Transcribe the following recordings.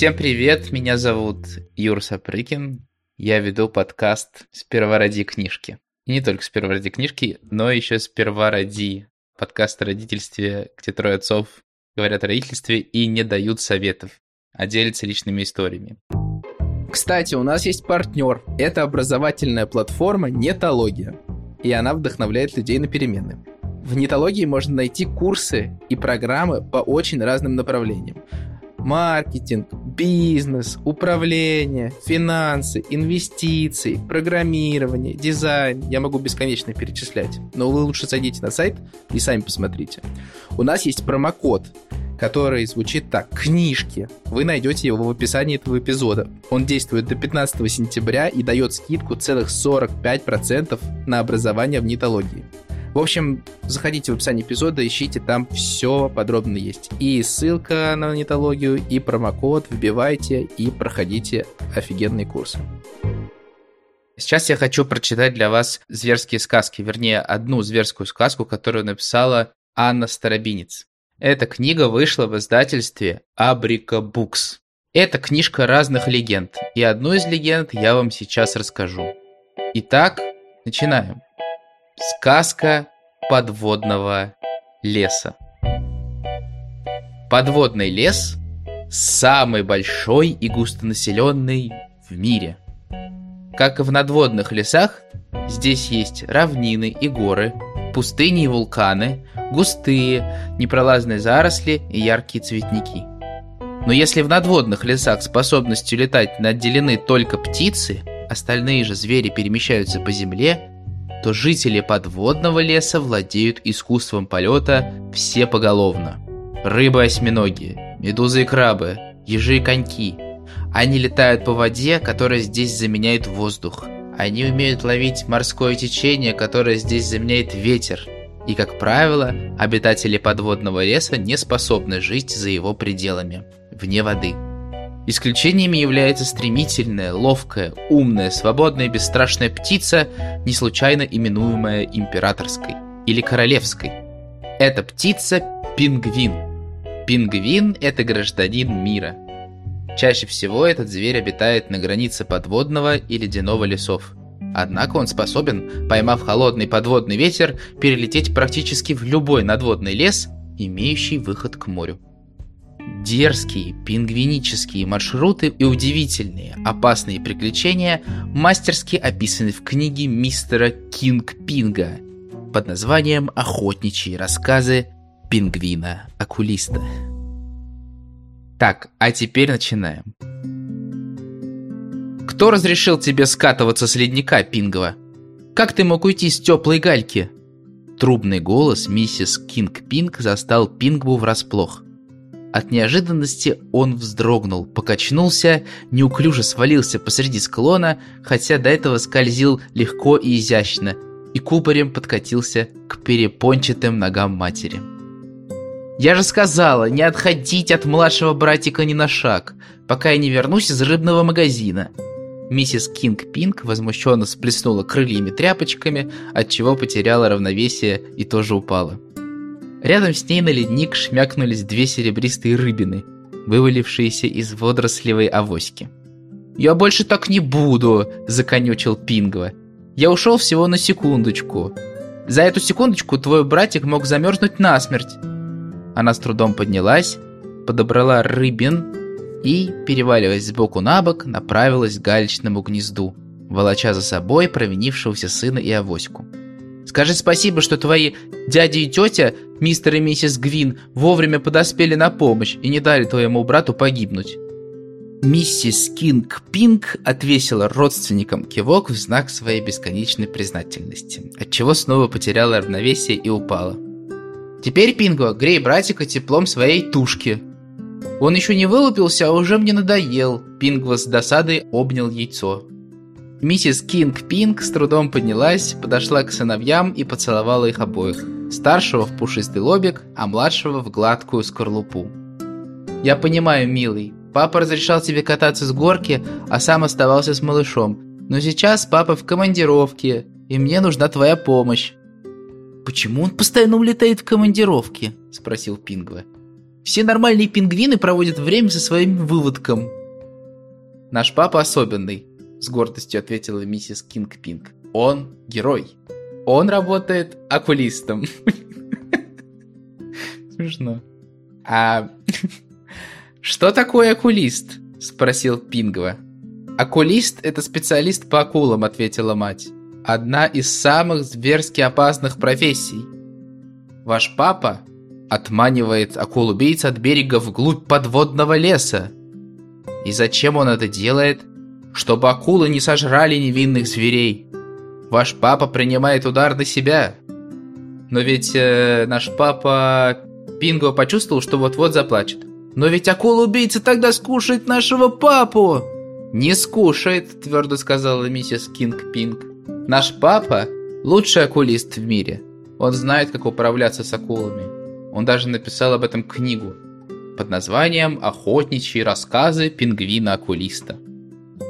Всем привет, меня зовут Юр Сапрыкин, я веду подкаст «Сперва роди книжки». И не только «Сперва роди книжки», но еще «Сперва роди» подкаст о родительстве, где трое отцов говорят о родительстве и не дают советов, а делятся личными историями. Кстати, у нас есть партнер. Это образовательная платформа «Нетология», и она вдохновляет людей на перемены. В «Нетологии» можно найти курсы и программы по очень разным направлениям. Маркетинг, бизнес, управление, финансы, инвестиции, программирование, дизайн. Я могу бесконечно перечислять, но вы лучше зайдите на сайт и сами посмотрите. У нас есть промокод, который звучит так: «Книжки». Вы найдете его в описании этого эпизода. Он действует до 15 сентября и дает скидку целых 45% на образование в Нетологии. В общем, заходите в описание эпизода, ищите, там все подробно есть. И ссылка на Нетологию, и промокод, вбивайте и проходите офигенные курсы. Сейчас я хочу прочитать для вас «Зверские сказки», вернее, одну зверскую сказку, которую написала Анна Старобинец. Эта книга вышла в издательстве «Абрикобукс». Это книжка разных легенд, и одну из легенд я вам сейчас расскажу. Итак, начинаем. Сказка подводного леса. Подводный лес – самый большой и густонаселенный в мире. Как и в надводных лесах, здесь есть равнины и горы, пустыни и вулканы, густые, непролазные заросли и яркие цветники. Но если в надводных лесах способностью летать наделены только птицы, остальные же звери перемещаются по земле, то жители подводного леса владеют искусством полета все поголовно. Рыбы-осьминоги, медузы и крабы, ежи и коньки. Они летают по воде, которая здесь заменяет воздух. Они умеют ловить морское течение, которое здесь заменяет ветер. И, как правило, обитатели подводного леса не способны жить за его пределами, вне воды. Исключениями является стремительная, ловкая, умная, свободная и бесстрашная птица, не случайно именуемая императорской или королевской. Эта птица – пингвин. Пингвин – это гражданин мира. Чаще всего этот зверь обитает на границе подводного и ледяного лесов. Однако он способен, поймав холодный подводный ветер, перелететь практически в любой надводный лес, имеющий выход к морю. Дерзкие пингвинические маршруты и удивительные опасные приключения мастерски описаны в книге мистера Кинг-Пинга под названием «Охотничьи рассказы пингвина-акулиста». Так, а теперь начинаем. Кто разрешил тебе скатываться с ледника, Пингва? Как ты мог уйти с теплой гальки? Трубный голос миссис Кинг-Пинг застал Пингву врасплох. От неожиданности он вздрогнул, покачнулся, неуклюже свалился посреди склона, хотя до этого скользил легко и изящно, и кубарем подкатился к перепончатым ногам матери. «Я же сказала, не отходить от младшего братика ни на шаг, пока я не вернусь из рыбного магазина!» Миссис Кинг-Пинг возмущенно всплеснула крыльями тряпочками, отчего потеряла равновесие и тоже упала. Рядом с ней на ледник шмякнулись две серебристые рыбины, вывалившиеся из водорослевой авоськи. «Я больше так не буду!» – законючил Пингва. «Я ушел всего на секундочку. За эту секундочку твой братик мог замерзнуть насмерть!» Она с трудом поднялась, подобрала рыбин и, переваливаясь сбоку на бок, направилась к галечному гнезду, волоча за собой провинившегося сына и авоську. «Скажи спасибо, что твои дядя и тетя, мистер и миссис Гвин, вовремя подоспели на помощь и не дали твоему брату погибнуть». Миссис Кинг-Пинг отвесила родственникам кивок в знак своей бесконечной признательности, отчего снова потеряла равновесие и упала. «Теперь, Пингва, грей братика теплом своей тушки. Он еще не вылупился, а уже мне надоел». Пингва с досадой обнял яйцо. Миссис Кинг-Пинг с трудом поднялась, подошла к сыновьям и поцеловала их обоих. Старшего в пушистый лобик, а младшего в гладкую скорлупу. «Я понимаю, милый. Папа разрешал тебе кататься с горки, а сам оставался с малышом. Но сейчас папа в командировке, и мне нужна твоя помощь». «Почему он постоянно улетает в командировки?» – спросил Пингва. Все нормальные пингвины проводят время со своим выводком. Наш папа особенный, с гордостью ответила миссис Кинг-Пинг. Он герой. Он работает окулистом. Смешно. А что такое окулист? Спросил Пингва. Окулист – это специалист по акулам, ответила мать. Одна из самых зверски опасных профессий. Ваш папа отманивает акул-убийц от берега вглубь подводного леса. И зачем он это делает? Чтобы акулы не сожрали невинных зверей. Ваш папа принимает удар на себя. Но ведь наш папа... Пингва почувствовал, что вот-вот заплачет. Но ведь акула-убийца тогда скушает нашего папу. Не скушает, твердо сказала миссис Кинг-Пинг. Наш папа лучший окулист в мире. Он знает, как управляться с акулами. Он даже написал об этом книгу под названием «Охотничьи рассказы пингвина-акулиста».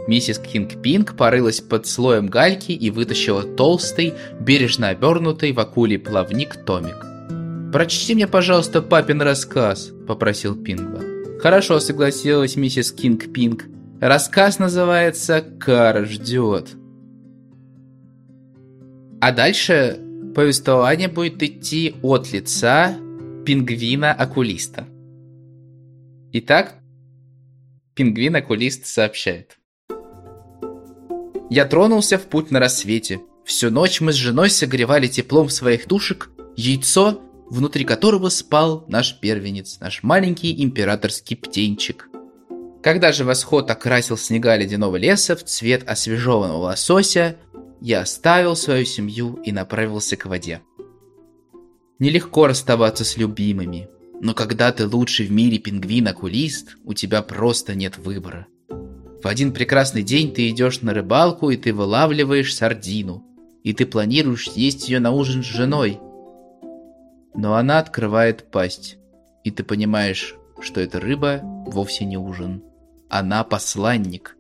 Миссис Кинг-Пинг порылась под слоем гальки и вытащила толстый, бережно обернутый в акулий плавник томик. «Прочти мне, пожалуйста, папин рассказ», – попросил Пингва. «Хорошо», – согласилась миссис Кинг-Пинг. «Рассказ называется «Кара ждет». А дальше повествование будет идти от лица пингвина-акулиста. Итак, пингвин-акулист сообщает. Я тронулся в путь на рассвете. Всю ночь мы с женой согревали теплом своих тушек яйцо, внутри которого спал наш первенец, наш маленький императорский птенчик. Когда же восход окрасил снега ледяного леса в цвет освежеванного лосося, я оставил свою семью и направился к воде. Нелегко расставаться с любимыми, но когда ты лучший в мире пингвин-акулист, у тебя просто нет выбора. В один прекрасный день ты идешь на рыбалку, и ты вылавливаешь сардину, и ты планируешь съесть ее на ужин с женой. Но она открывает пасть, и ты понимаешь, что эта рыба вовсе не ужин. Она посланник.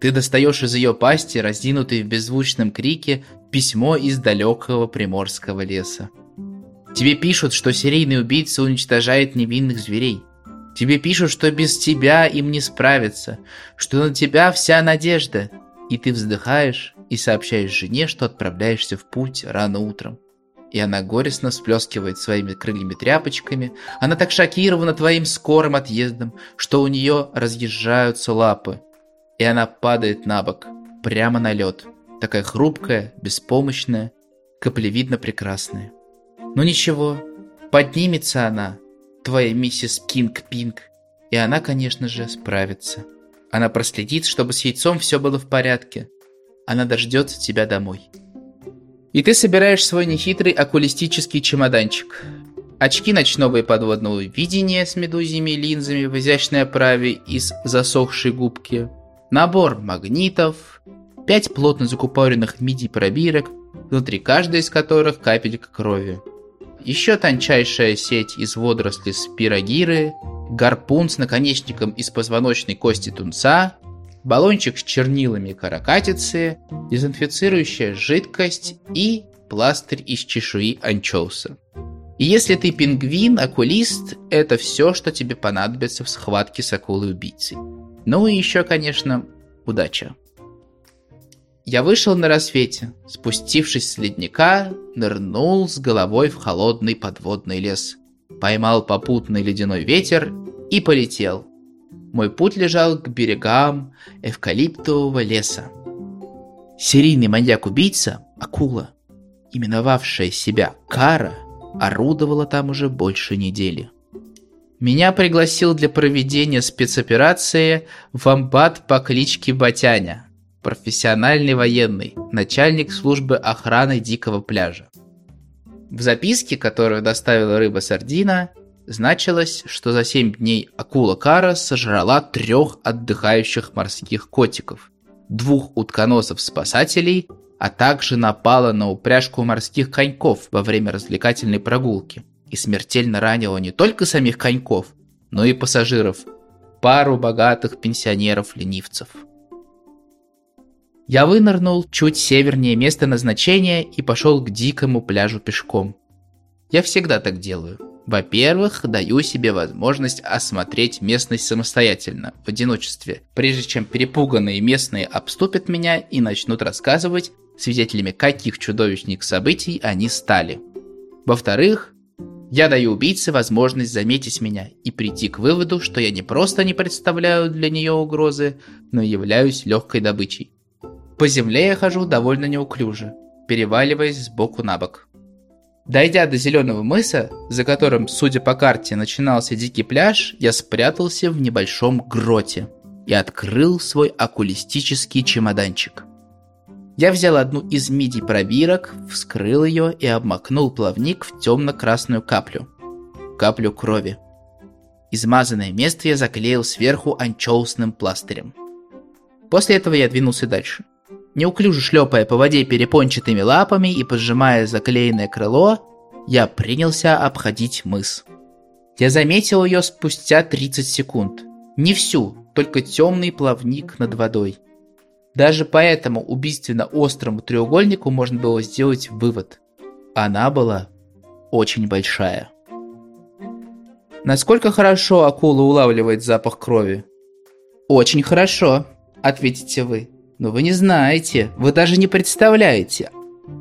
Ты достаешь из ее пасти, раздвинутой в беззвучном крике, письмо из далекого приморского леса. Тебе пишут, что серийный убийца уничтожает невинных зверей. Тебе пишут, что без тебя им не справиться, что на тебя вся надежда. И ты вздыхаешь и сообщаешь жене, что отправляешься в путь рано утром. И она горестно всплескивает своими крыльями тряпочками. Она так шокирована твоим скорым отъездом, что у нее разъезжаются лапы. И она падает на бок, прямо на лед. Такая хрупкая, беспомощная, каплевидно прекрасная. Но ничего, поднимется она, твоя миссис Кинг-Пинг, и она, конечно же, справится. Она проследит, чтобы с яйцом все было в порядке. Она дождется тебя домой. И ты собираешь свой нехитрый окулистический чемоданчик. Очки ночного и подводного видения с медузьими линзами в изящной оправе из засохшей губки. Набор магнитов. 5 плотно закупоренных миди-пробирок, внутри каждой из которых капелька крови. Еще тончайшая сеть из водорослей спирогиры. Гарпун с наконечником из позвоночной кости тунца. Баллончик с чернилами каракатицы, дезинфицирующая жидкость и пластырь из чешуи анчоуса. И если ты пингвин-акулист, это все, что тебе понадобится в схватке с акулой-убийцей. Ну и еще, конечно, удача. Я вышел на рассвете, спустившись с ледника, нырнул с головой в холодный подводный лес, поймал попутный ледяной ветер и полетел. Мой путь лежал к берегам эвкалиптового леса. Серийный маньяк-убийца, акула, именовавшая себя Кара, орудовала там уже больше недели. Меня пригласил для проведения спецоперации вомбат по кличке Батяня, профессиональный военный, начальник службы охраны дикого пляжа. В записке, которую доставила рыба-сардина, значилось, что за 7 дней акула Кара сожрала 3 отдыхающих морских котиков, 2 утконосов-спасателей, а также напала на упряжку морских коньков во время развлекательной прогулки и смертельно ранила не только самих коньков, но и пассажиров, пару богатых пенсионеров-ленивцев. Я вынырнул чуть севернее места назначения и пошел к дикому пляжу пешком. Я всегда так делаю. Во-первых, даю себе возможность осмотреть местность самостоятельно, в одиночестве, прежде чем перепуганные местные обступят меня и начнут рассказывать, свидетелями каких чудовищных событий они стали. Во-вторых, я даю убийце возможность заметить меня и прийти к выводу, что я не просто не представляю для нее угрозы, но являюсь легкой добычей. По земле я хожу довольно неуклюже, переваливаясь с боку на бок. Дойдя до зеленого мыса, за которым, судя по карте, начинался дикий пляж, я спрятался в небольшом гроте и открыл свой акулистический чемоданчик. Я взял одну из мидий-пробирок, вскрыл ее и обмакнул плавник в темно-красную каплю. Каплю крови. Измазанное место я заклеил сверху анчоусным пластырем. После этого я двинулся дальше. Неуклюже шлепая по воде перепончатыми лапами и поджимая заклеенное крыло, я принялся обходить мыс. Я заметил ее спустя 30 секунд. Не всю, только темный плавник над водой. Даже по этому убийственно острому треугольнику можно было сделать вывод. Она была очень большая. Насколько хорошо акула улавливает запах крови? Очень хорошо, ответите вы. Но вы не знаете, вы даже не представляете.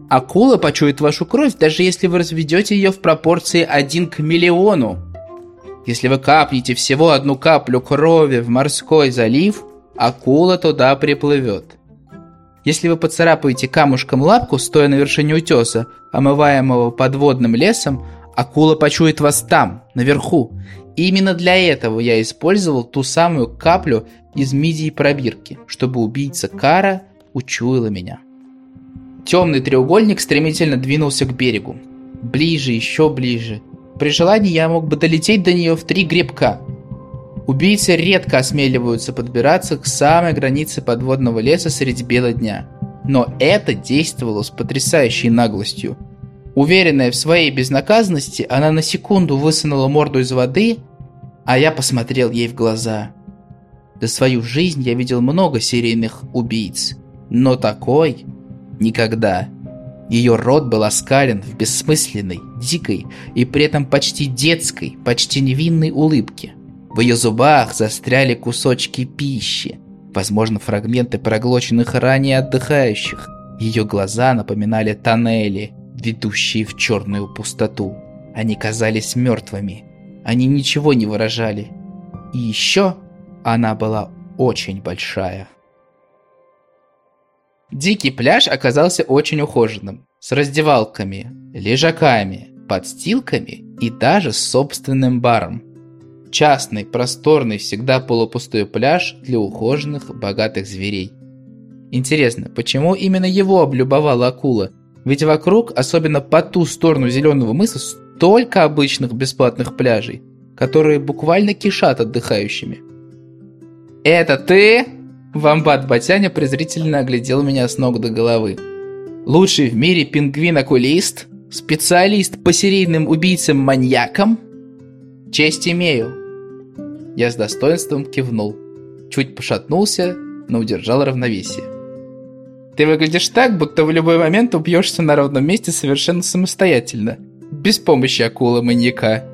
Акула почует вашу кровь, даже если вы разведете ее в пропорции 1 к миллиону. Если вы капнете всего 1 каплю крови в морской залив, акула туда приплывет. Если вы поцарапаете камушком лапку, стоя на вершине утеса, омываемого подводным лесом, акула почует вас там, наверху. Именно для этого я использовал ту самую каплю из мидий-пробирки, чтобы убийца Кара учуяла меня. Темный треугольник стремительно двинулся к берегу. Ближе, еще ближе. При желании я мог бы долететь до нее в 3 гребка. Убийцы редко осмеливаются подбираться к самой границе подводного леса средь бела дня. Но это действовало с потрясающей наглостью. Уверенная в своей безнаказанности, она на секунду высунула морду из воды, а я посмотрел ей в глаза. За свою жизнь я видел много серийных убийц, но такой никогда. Ее рот был оскален в бессмысленной, дикой и при этом почти детской, почти невинной улыбке. В ее зубах застряли кусочки пищи, возможно, фрагменты проглоченных ранее отдыхающих. Ее глаза напоминали тоннели, ведущие в черную пустоту. Они казались мертвыми. Они ничего не выражали. И еще она была очень большая. Дикий пляж оказался очень ухоженным. С раздевалками, лежаками, подстилками и даже с собственным баром. Частный, просторный, всегда полупустой пляж для ухоженных, богатых зверей. Интересно, почему именно его облюбовала акула? Ведь вокруг, особенно по ту сторону зеленого мыса, столько обычных бесплатных пляжей, которые буквально кишат отдыхающими. «Это ты?» Вомбат Батяня презрительно оглядел меня с ног до головы. «Лучший в мире пингвин-акулист? Специалист по серийным убийцам-маньякам? Честь имею!» Я с достоинством кивнул. Чуть пошатнулся, но удержал равновесие. «Ты выглядишь так, будто в любой момент убьешься на ровном месте совершенно самостоятельно, без помощи акулы-маньяка».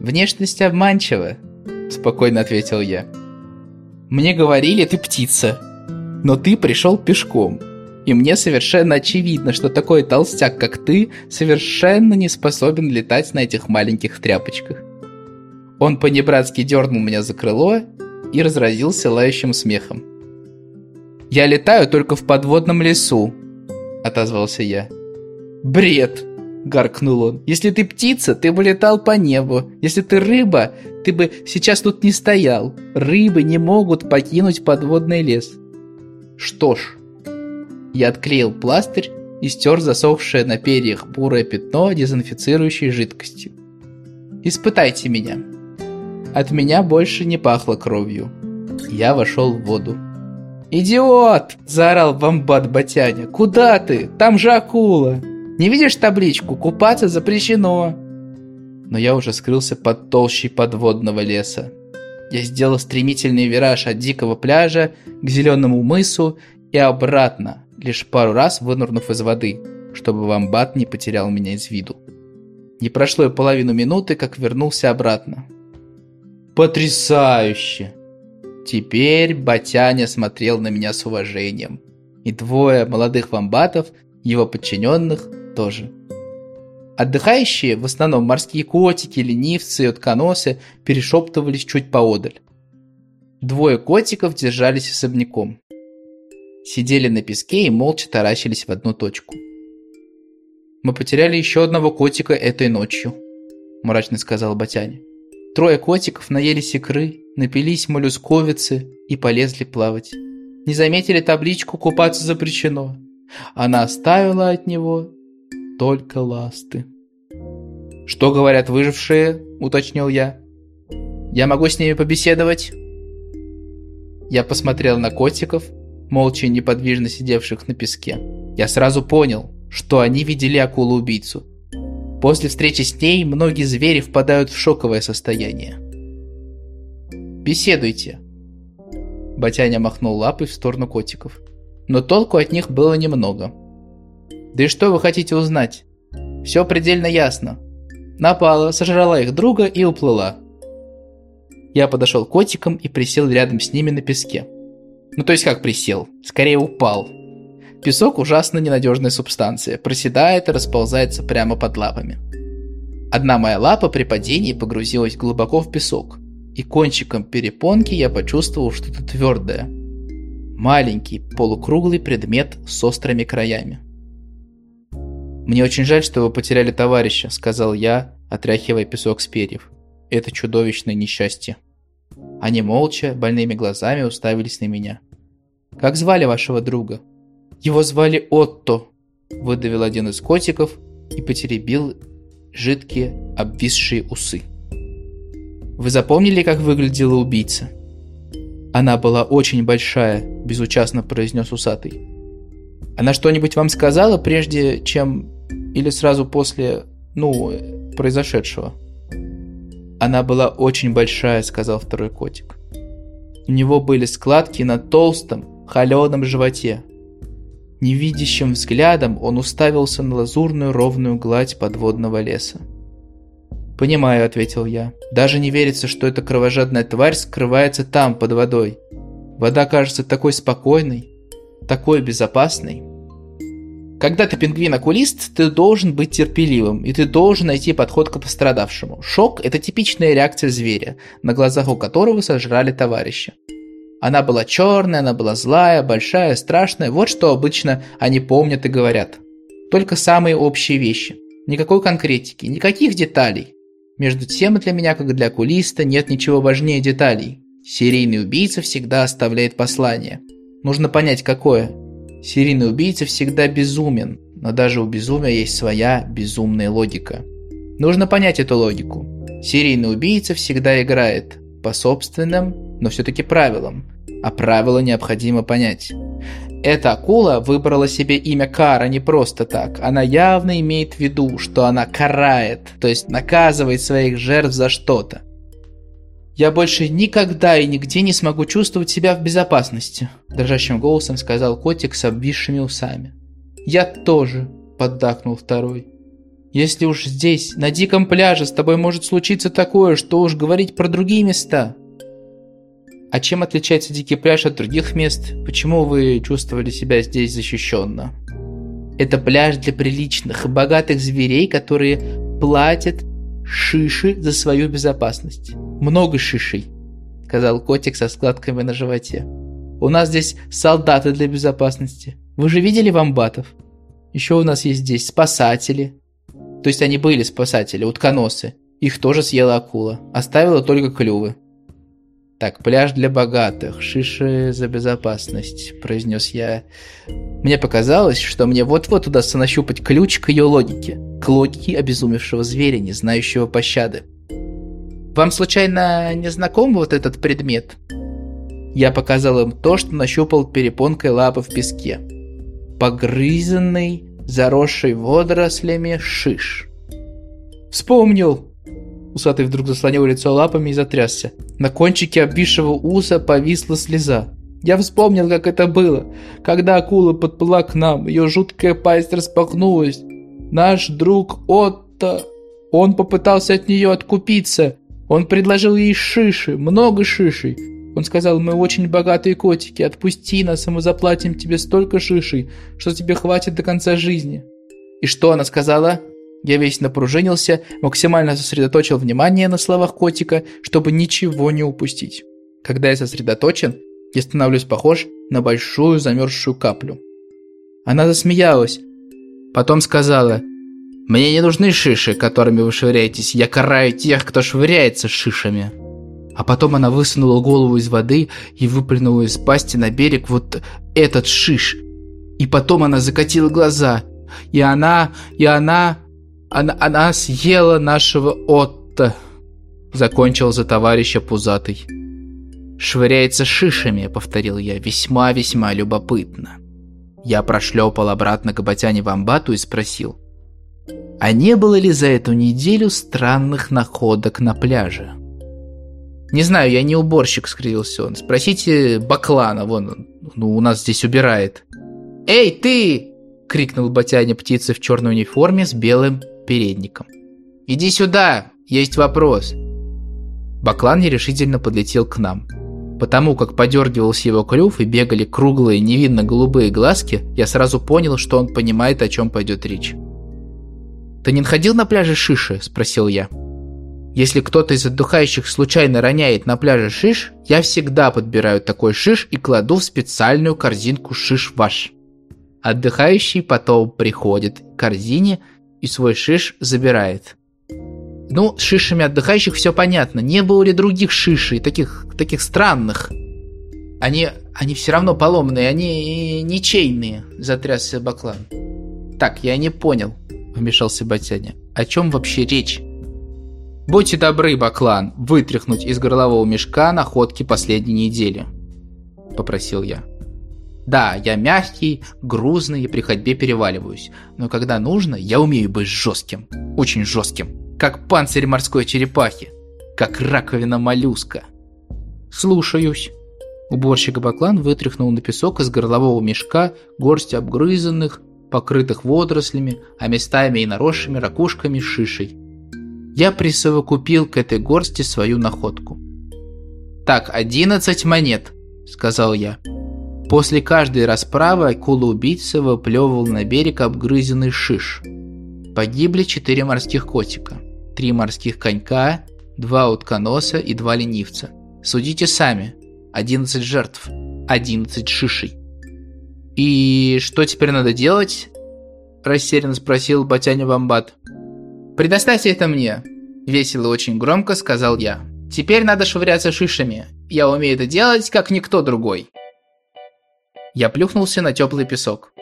«Внешность обманчива», – спокойно ответил я. «Мне говорили, ты птица, но ты пришел пешком, и мне совершенно очевидно, что такой толстяк, как ты, совершенно не способен летать на этих маленьких тряпочках». Он по-небратски дернул меня за крыло и разразился лающим смехом. «Я летаю только в подводном лесу», – отозвался я. «Бред!» – гаркнул он. «Если ты птица, ты бы летал по небу. Если ты рыба, ты бы сейчас тут не стоял. Рыбы не могут покинуть подводный лес». «Что ж». Я отклеил пластырь и стер засохшее на перьях бурое пятно дезинфицирующей жидкостью. «Испытайте меня». От меня больше не пахло кровью. Я вошел в воду. «Идиот!» – заорал вомбат Батяня. «Куда ты? Там же акула! Не видишь табличку? Купаться запрещено!» Но я уже скрылся под толщей подводного леса. Я сделал стремительный вираж от дикого пляжа к зеленому мысу и обратно, лишь пару раз вынырнув из воды, чтобы вомбат не потерял меня из виду. Не прошло и половину минуты, как вернулся обратно. «Потрясающе!» Теперь Батяня смотрел на меня с уважением. И двое молодых вомбатов, его подчиненных, тоже. Отдыхающие, в основном морские котики, ленивцы и утконосы, перешептывались чуть поодаль. Двое котиков держались особняком. Сидели на песке и молча таращились в одну точку. «Мы потеряли еще одного котика этой ночью», – мрачно сказал Батяня. «Трое котиков наелись икры, напились моллюсковицы и полезли плавать. Не заметили табличку «Купаться запрещено». Она оставила от него только ласты». «Что говорят выжившие?» – уточнил я. «Я могу с ними побеседовать?» Я посмотрел на котиков, молча и неподвижно сидевших на песке. Я сразу понял, что они видели акулу-убийцу. После встречи с ней многие звери впадают в шоковое состояние. «Беседуйте!» Батяня махнул лапой в сторону котиков. Но толку от них было немного. «Да и что вы хотите узнать? Все предельно ясно. Напала, сожрала их друга и уплыла». Я подошел к котикам и присел рядом с ними на песке. Ну то есть как присел, скорее упал. Песок — ужасно ненадежная субстанция, проседает и расползается прямо под лапами. Одна моя лапа при падении погрузилась глубоко в песок, и кончиком перепонки я почувствовал что-то твердое. Маленький полукруглый предмет с острыми краями. «Мне очень жаль, что вы потеряли товарища», — сказал я, отряхивая песок с перьев. «Это чудовищное несчастье». Они молча, больными глазами уставились на меня. «Как звали вашего друга?» «Его звали Отто», – выдавил один из котиков и потеребил жидкие обвисшие усы. «Вы запомнили, как выглядела убийца?» «Она была очень большая», – безучастно произнес усатый. «Она что-нибудь вам сказала, прежде чем или сразу после, произошедшего?» «Она была очень большая», – сказал второй котик. У него были складки на толстом, холеном животе. Невидящим взглядом он уставился на лазурную ровную гладь подводного леса. «Понимаю», – ответил я. «Даже не верится, что эта кровожадная тварь скрывается там, под водой. Вода кажется такой спокойной, такой безопасной». Когда ты пингвин-акулист, ты должен быть терпеливым, и ты должен найти подход к пострадавшему. Шок – это типичная реакция зверя, на глазах у которого сожрали товарища. Она была черная, она была злая, большая, страшная. Вот что обычно они помнят и говорят. Только самые общие вещи. Никакой конкретики, никаких деталей. Между тем, для меня, как для акулиста, нет ничего важнее деталей. Серийный убийца всегда оставляет послание. Нужно понять, какое. Серийный убийца всегда безумен, но даже у безумия есть своя безумная логика. Нужно понять эту логику. Серийный убийца всегда играет по собственным, но все-таки правилам, а правила необходимо понять. Эта акула выбрала себе имя Кара не просто так. Она явно имеет в виду, что она карает, то есть наказывает своих жертв за что-то. «Я больше никогда и нигде не смогу чувствовать себя в безопасности», – дрожащим голосом сказал котик с обвисшими усами. «Я тоже», – поддакнул второй. «Если уж здесь, на диком пляже, с тобой может случиться такое, что уж говорить про другие места». «А чем отличается дикий пляж от других мест? Почему вы чувствовали себя здесь защищенно?» «Это пляж для приличных и богатых зверей, которые платят шиши за свою безопасность. Много шишей», – сказал котик со складками на животе. «У нас здесь солдаты для безопасности. Вы же видели вомбатов? Еще у нас есть здесь спасатели. То есть они были спасатели, утконосы. Их тоже съела акула. Оставила только клювы». «Так, пляж для богатых, шиши за безопасность», – произнес я. Мне показалось, что мне вот-вот удастся нащупать ключ к ее логике. К логике обезумевшего зверя, не знающего пощады. «Вам случайно не знаком вот этот предмет?» Я показал им то, что нащупал перепонкой лапы в песке. Погрызанный, заросший водорослями шиш. «Вспомнил!» Усатый вдруг заслонил лицо лапами и затрясся. На кончике обвисшего уса повисла слеза. «Я вспомнил, как это было. Когда акула подплыла к нам, ее жуткая пасть распахнулась. Наш друг Отто Он попытался от нее откупиться. Он предложил ей шиши, много шишей. Он сказал: мы очень богатые котики, отпусти нас, и мы заплатим тебе столько шишей, что тебе хватит до конца жизни. И что она сказала? Я весь напружинился, максимально сосредоточил внимание на словах котика, чтобы ничего не упустить. Когда я сосредоточен, я становлюсь похож на большую замерзшую каплю. Она засмеялась. Потом сказала: «Мне не нужны шиши, которыми вы швыряетесь. Я караю тех, кто швыряется шишами». А потом она высунула голову из воды и выплюнула из пасти на берег вот этот шиш. И потом она закатила глаза. Она съела нашего Отто. Закончил за товарища пузатый. «Швыряется шишами», — повторил я, — «весьма-весьма любопытно». Я прошлепал обратно к Батяне-Вамбату и спросил: а не было ли за эту неделю странных находок на пляже? «Не знаю, я не уборщик», — скривился он. «Спросите Баклана, вон он, у нас здесь убирает». «Эй, ты!» — крикнул Батяня птица в черной униформе с белым передником. «Иди сюда, есть вопрос». Баклан нерешительно подлетел к нам. Потому как подергивался его клюв и бегали круглые невинно голубые глазки, я сразу понял, что он понимает, о чем пойдет речь. «Ты не находил на пляже шиши?» – спросил я. «Если кто-то из отдыхающих случайно роняет на пляже шиш, я всегда подбираю такой шиш и кладу в специальную корзинку шиш ваш. Отдыхающий потом приходит к корзине и свой шиш забирает». Ну, с шишами отдыхающих все понятно. Не было ли других шишей, таких странных? Они все равно поломные, они ничейные, затрясся Баклан. Так, я не понял, вмешался Батяня. О чем вообще речь? Будьте добры, Баклан, вытряхнуть из горлового мешка находки последней недели, попросил я. Да, я мягкий, грузный и при ходьбе переваливаюсь, но когда нужно, я умею быть жестким, очень жестким. Как панцирь морской черепахи, как раковина моллюска. «Слушаюсь». Уборщик Баклан вытряхнул на песок из горлового мешка горсть обгрызанных, покрытых водорослями, а местами и наросшими ракушками шишей. Я присовокупил к этой горсти свою находку. «Так, 11 монет», — сказал я. После каждой расправы акула-убийца выплевывал на берег обгрызенный шиш. Погибли 4 морских котика. 3 морских конька, 2 утконоса и 2 ленивца. Судите сами. 11 жертв. 11 шишей. «И что теперь надо делать?» — растерянно спросил Батяня Вамбат. «Предоставьте это мне», — весело и очень громко сказал я. «Теперь надо швыряться шишами. Я умею это делать, как никто другой». Я плюхнулся на теплый песок.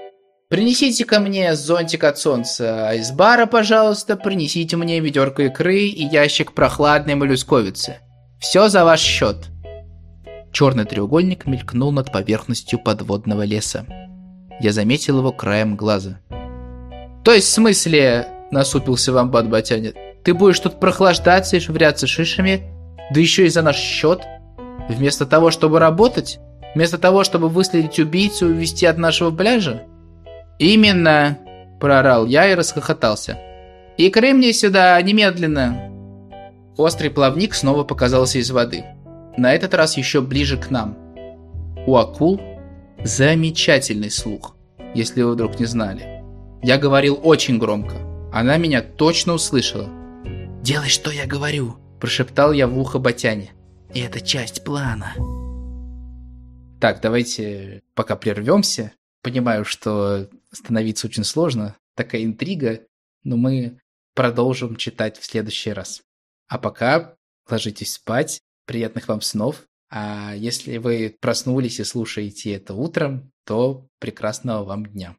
«Принесите ко мне зонтик от солнца, а из бара, пожалуйста, принесите мне ведерко икры и ящик прохладной моллюсковицы. Все за ваш счет». Черный треугольник мелькнул над поверхностью подводного леса. Я заметил его краем глаза. «То есть в смысле, — насупился Вамбат Батяня, — ты будешь тут прохлаждаться и швыряться шишами, да еще и за наш счет? Вместо того, чтобы работать? Вместо того, чтобы выследить убийцу и увести от нашего пляжа?» «Именно!» – проорал я и расхохотался. «Икры мне сюда, немедленно!» Острый плавник снова показался из воды. На этот раз еще ближе к нам. У акул замечательный слух, если вы вдруг не знали. Я говорил очень громко. Она меня точно услышала. «Делай, что я говорю!» – прошептал я в ухо Батяне. «И это часть плана!» Так, давайте пока прервемся. Понимаю, что становиться очень сложно, такая интрига, но мы продолжим читать в следующий раз. А пока ложитесь спать, приятных вам снов, а если вы проснулись и слушаете это утром, то прекрасного вам дня.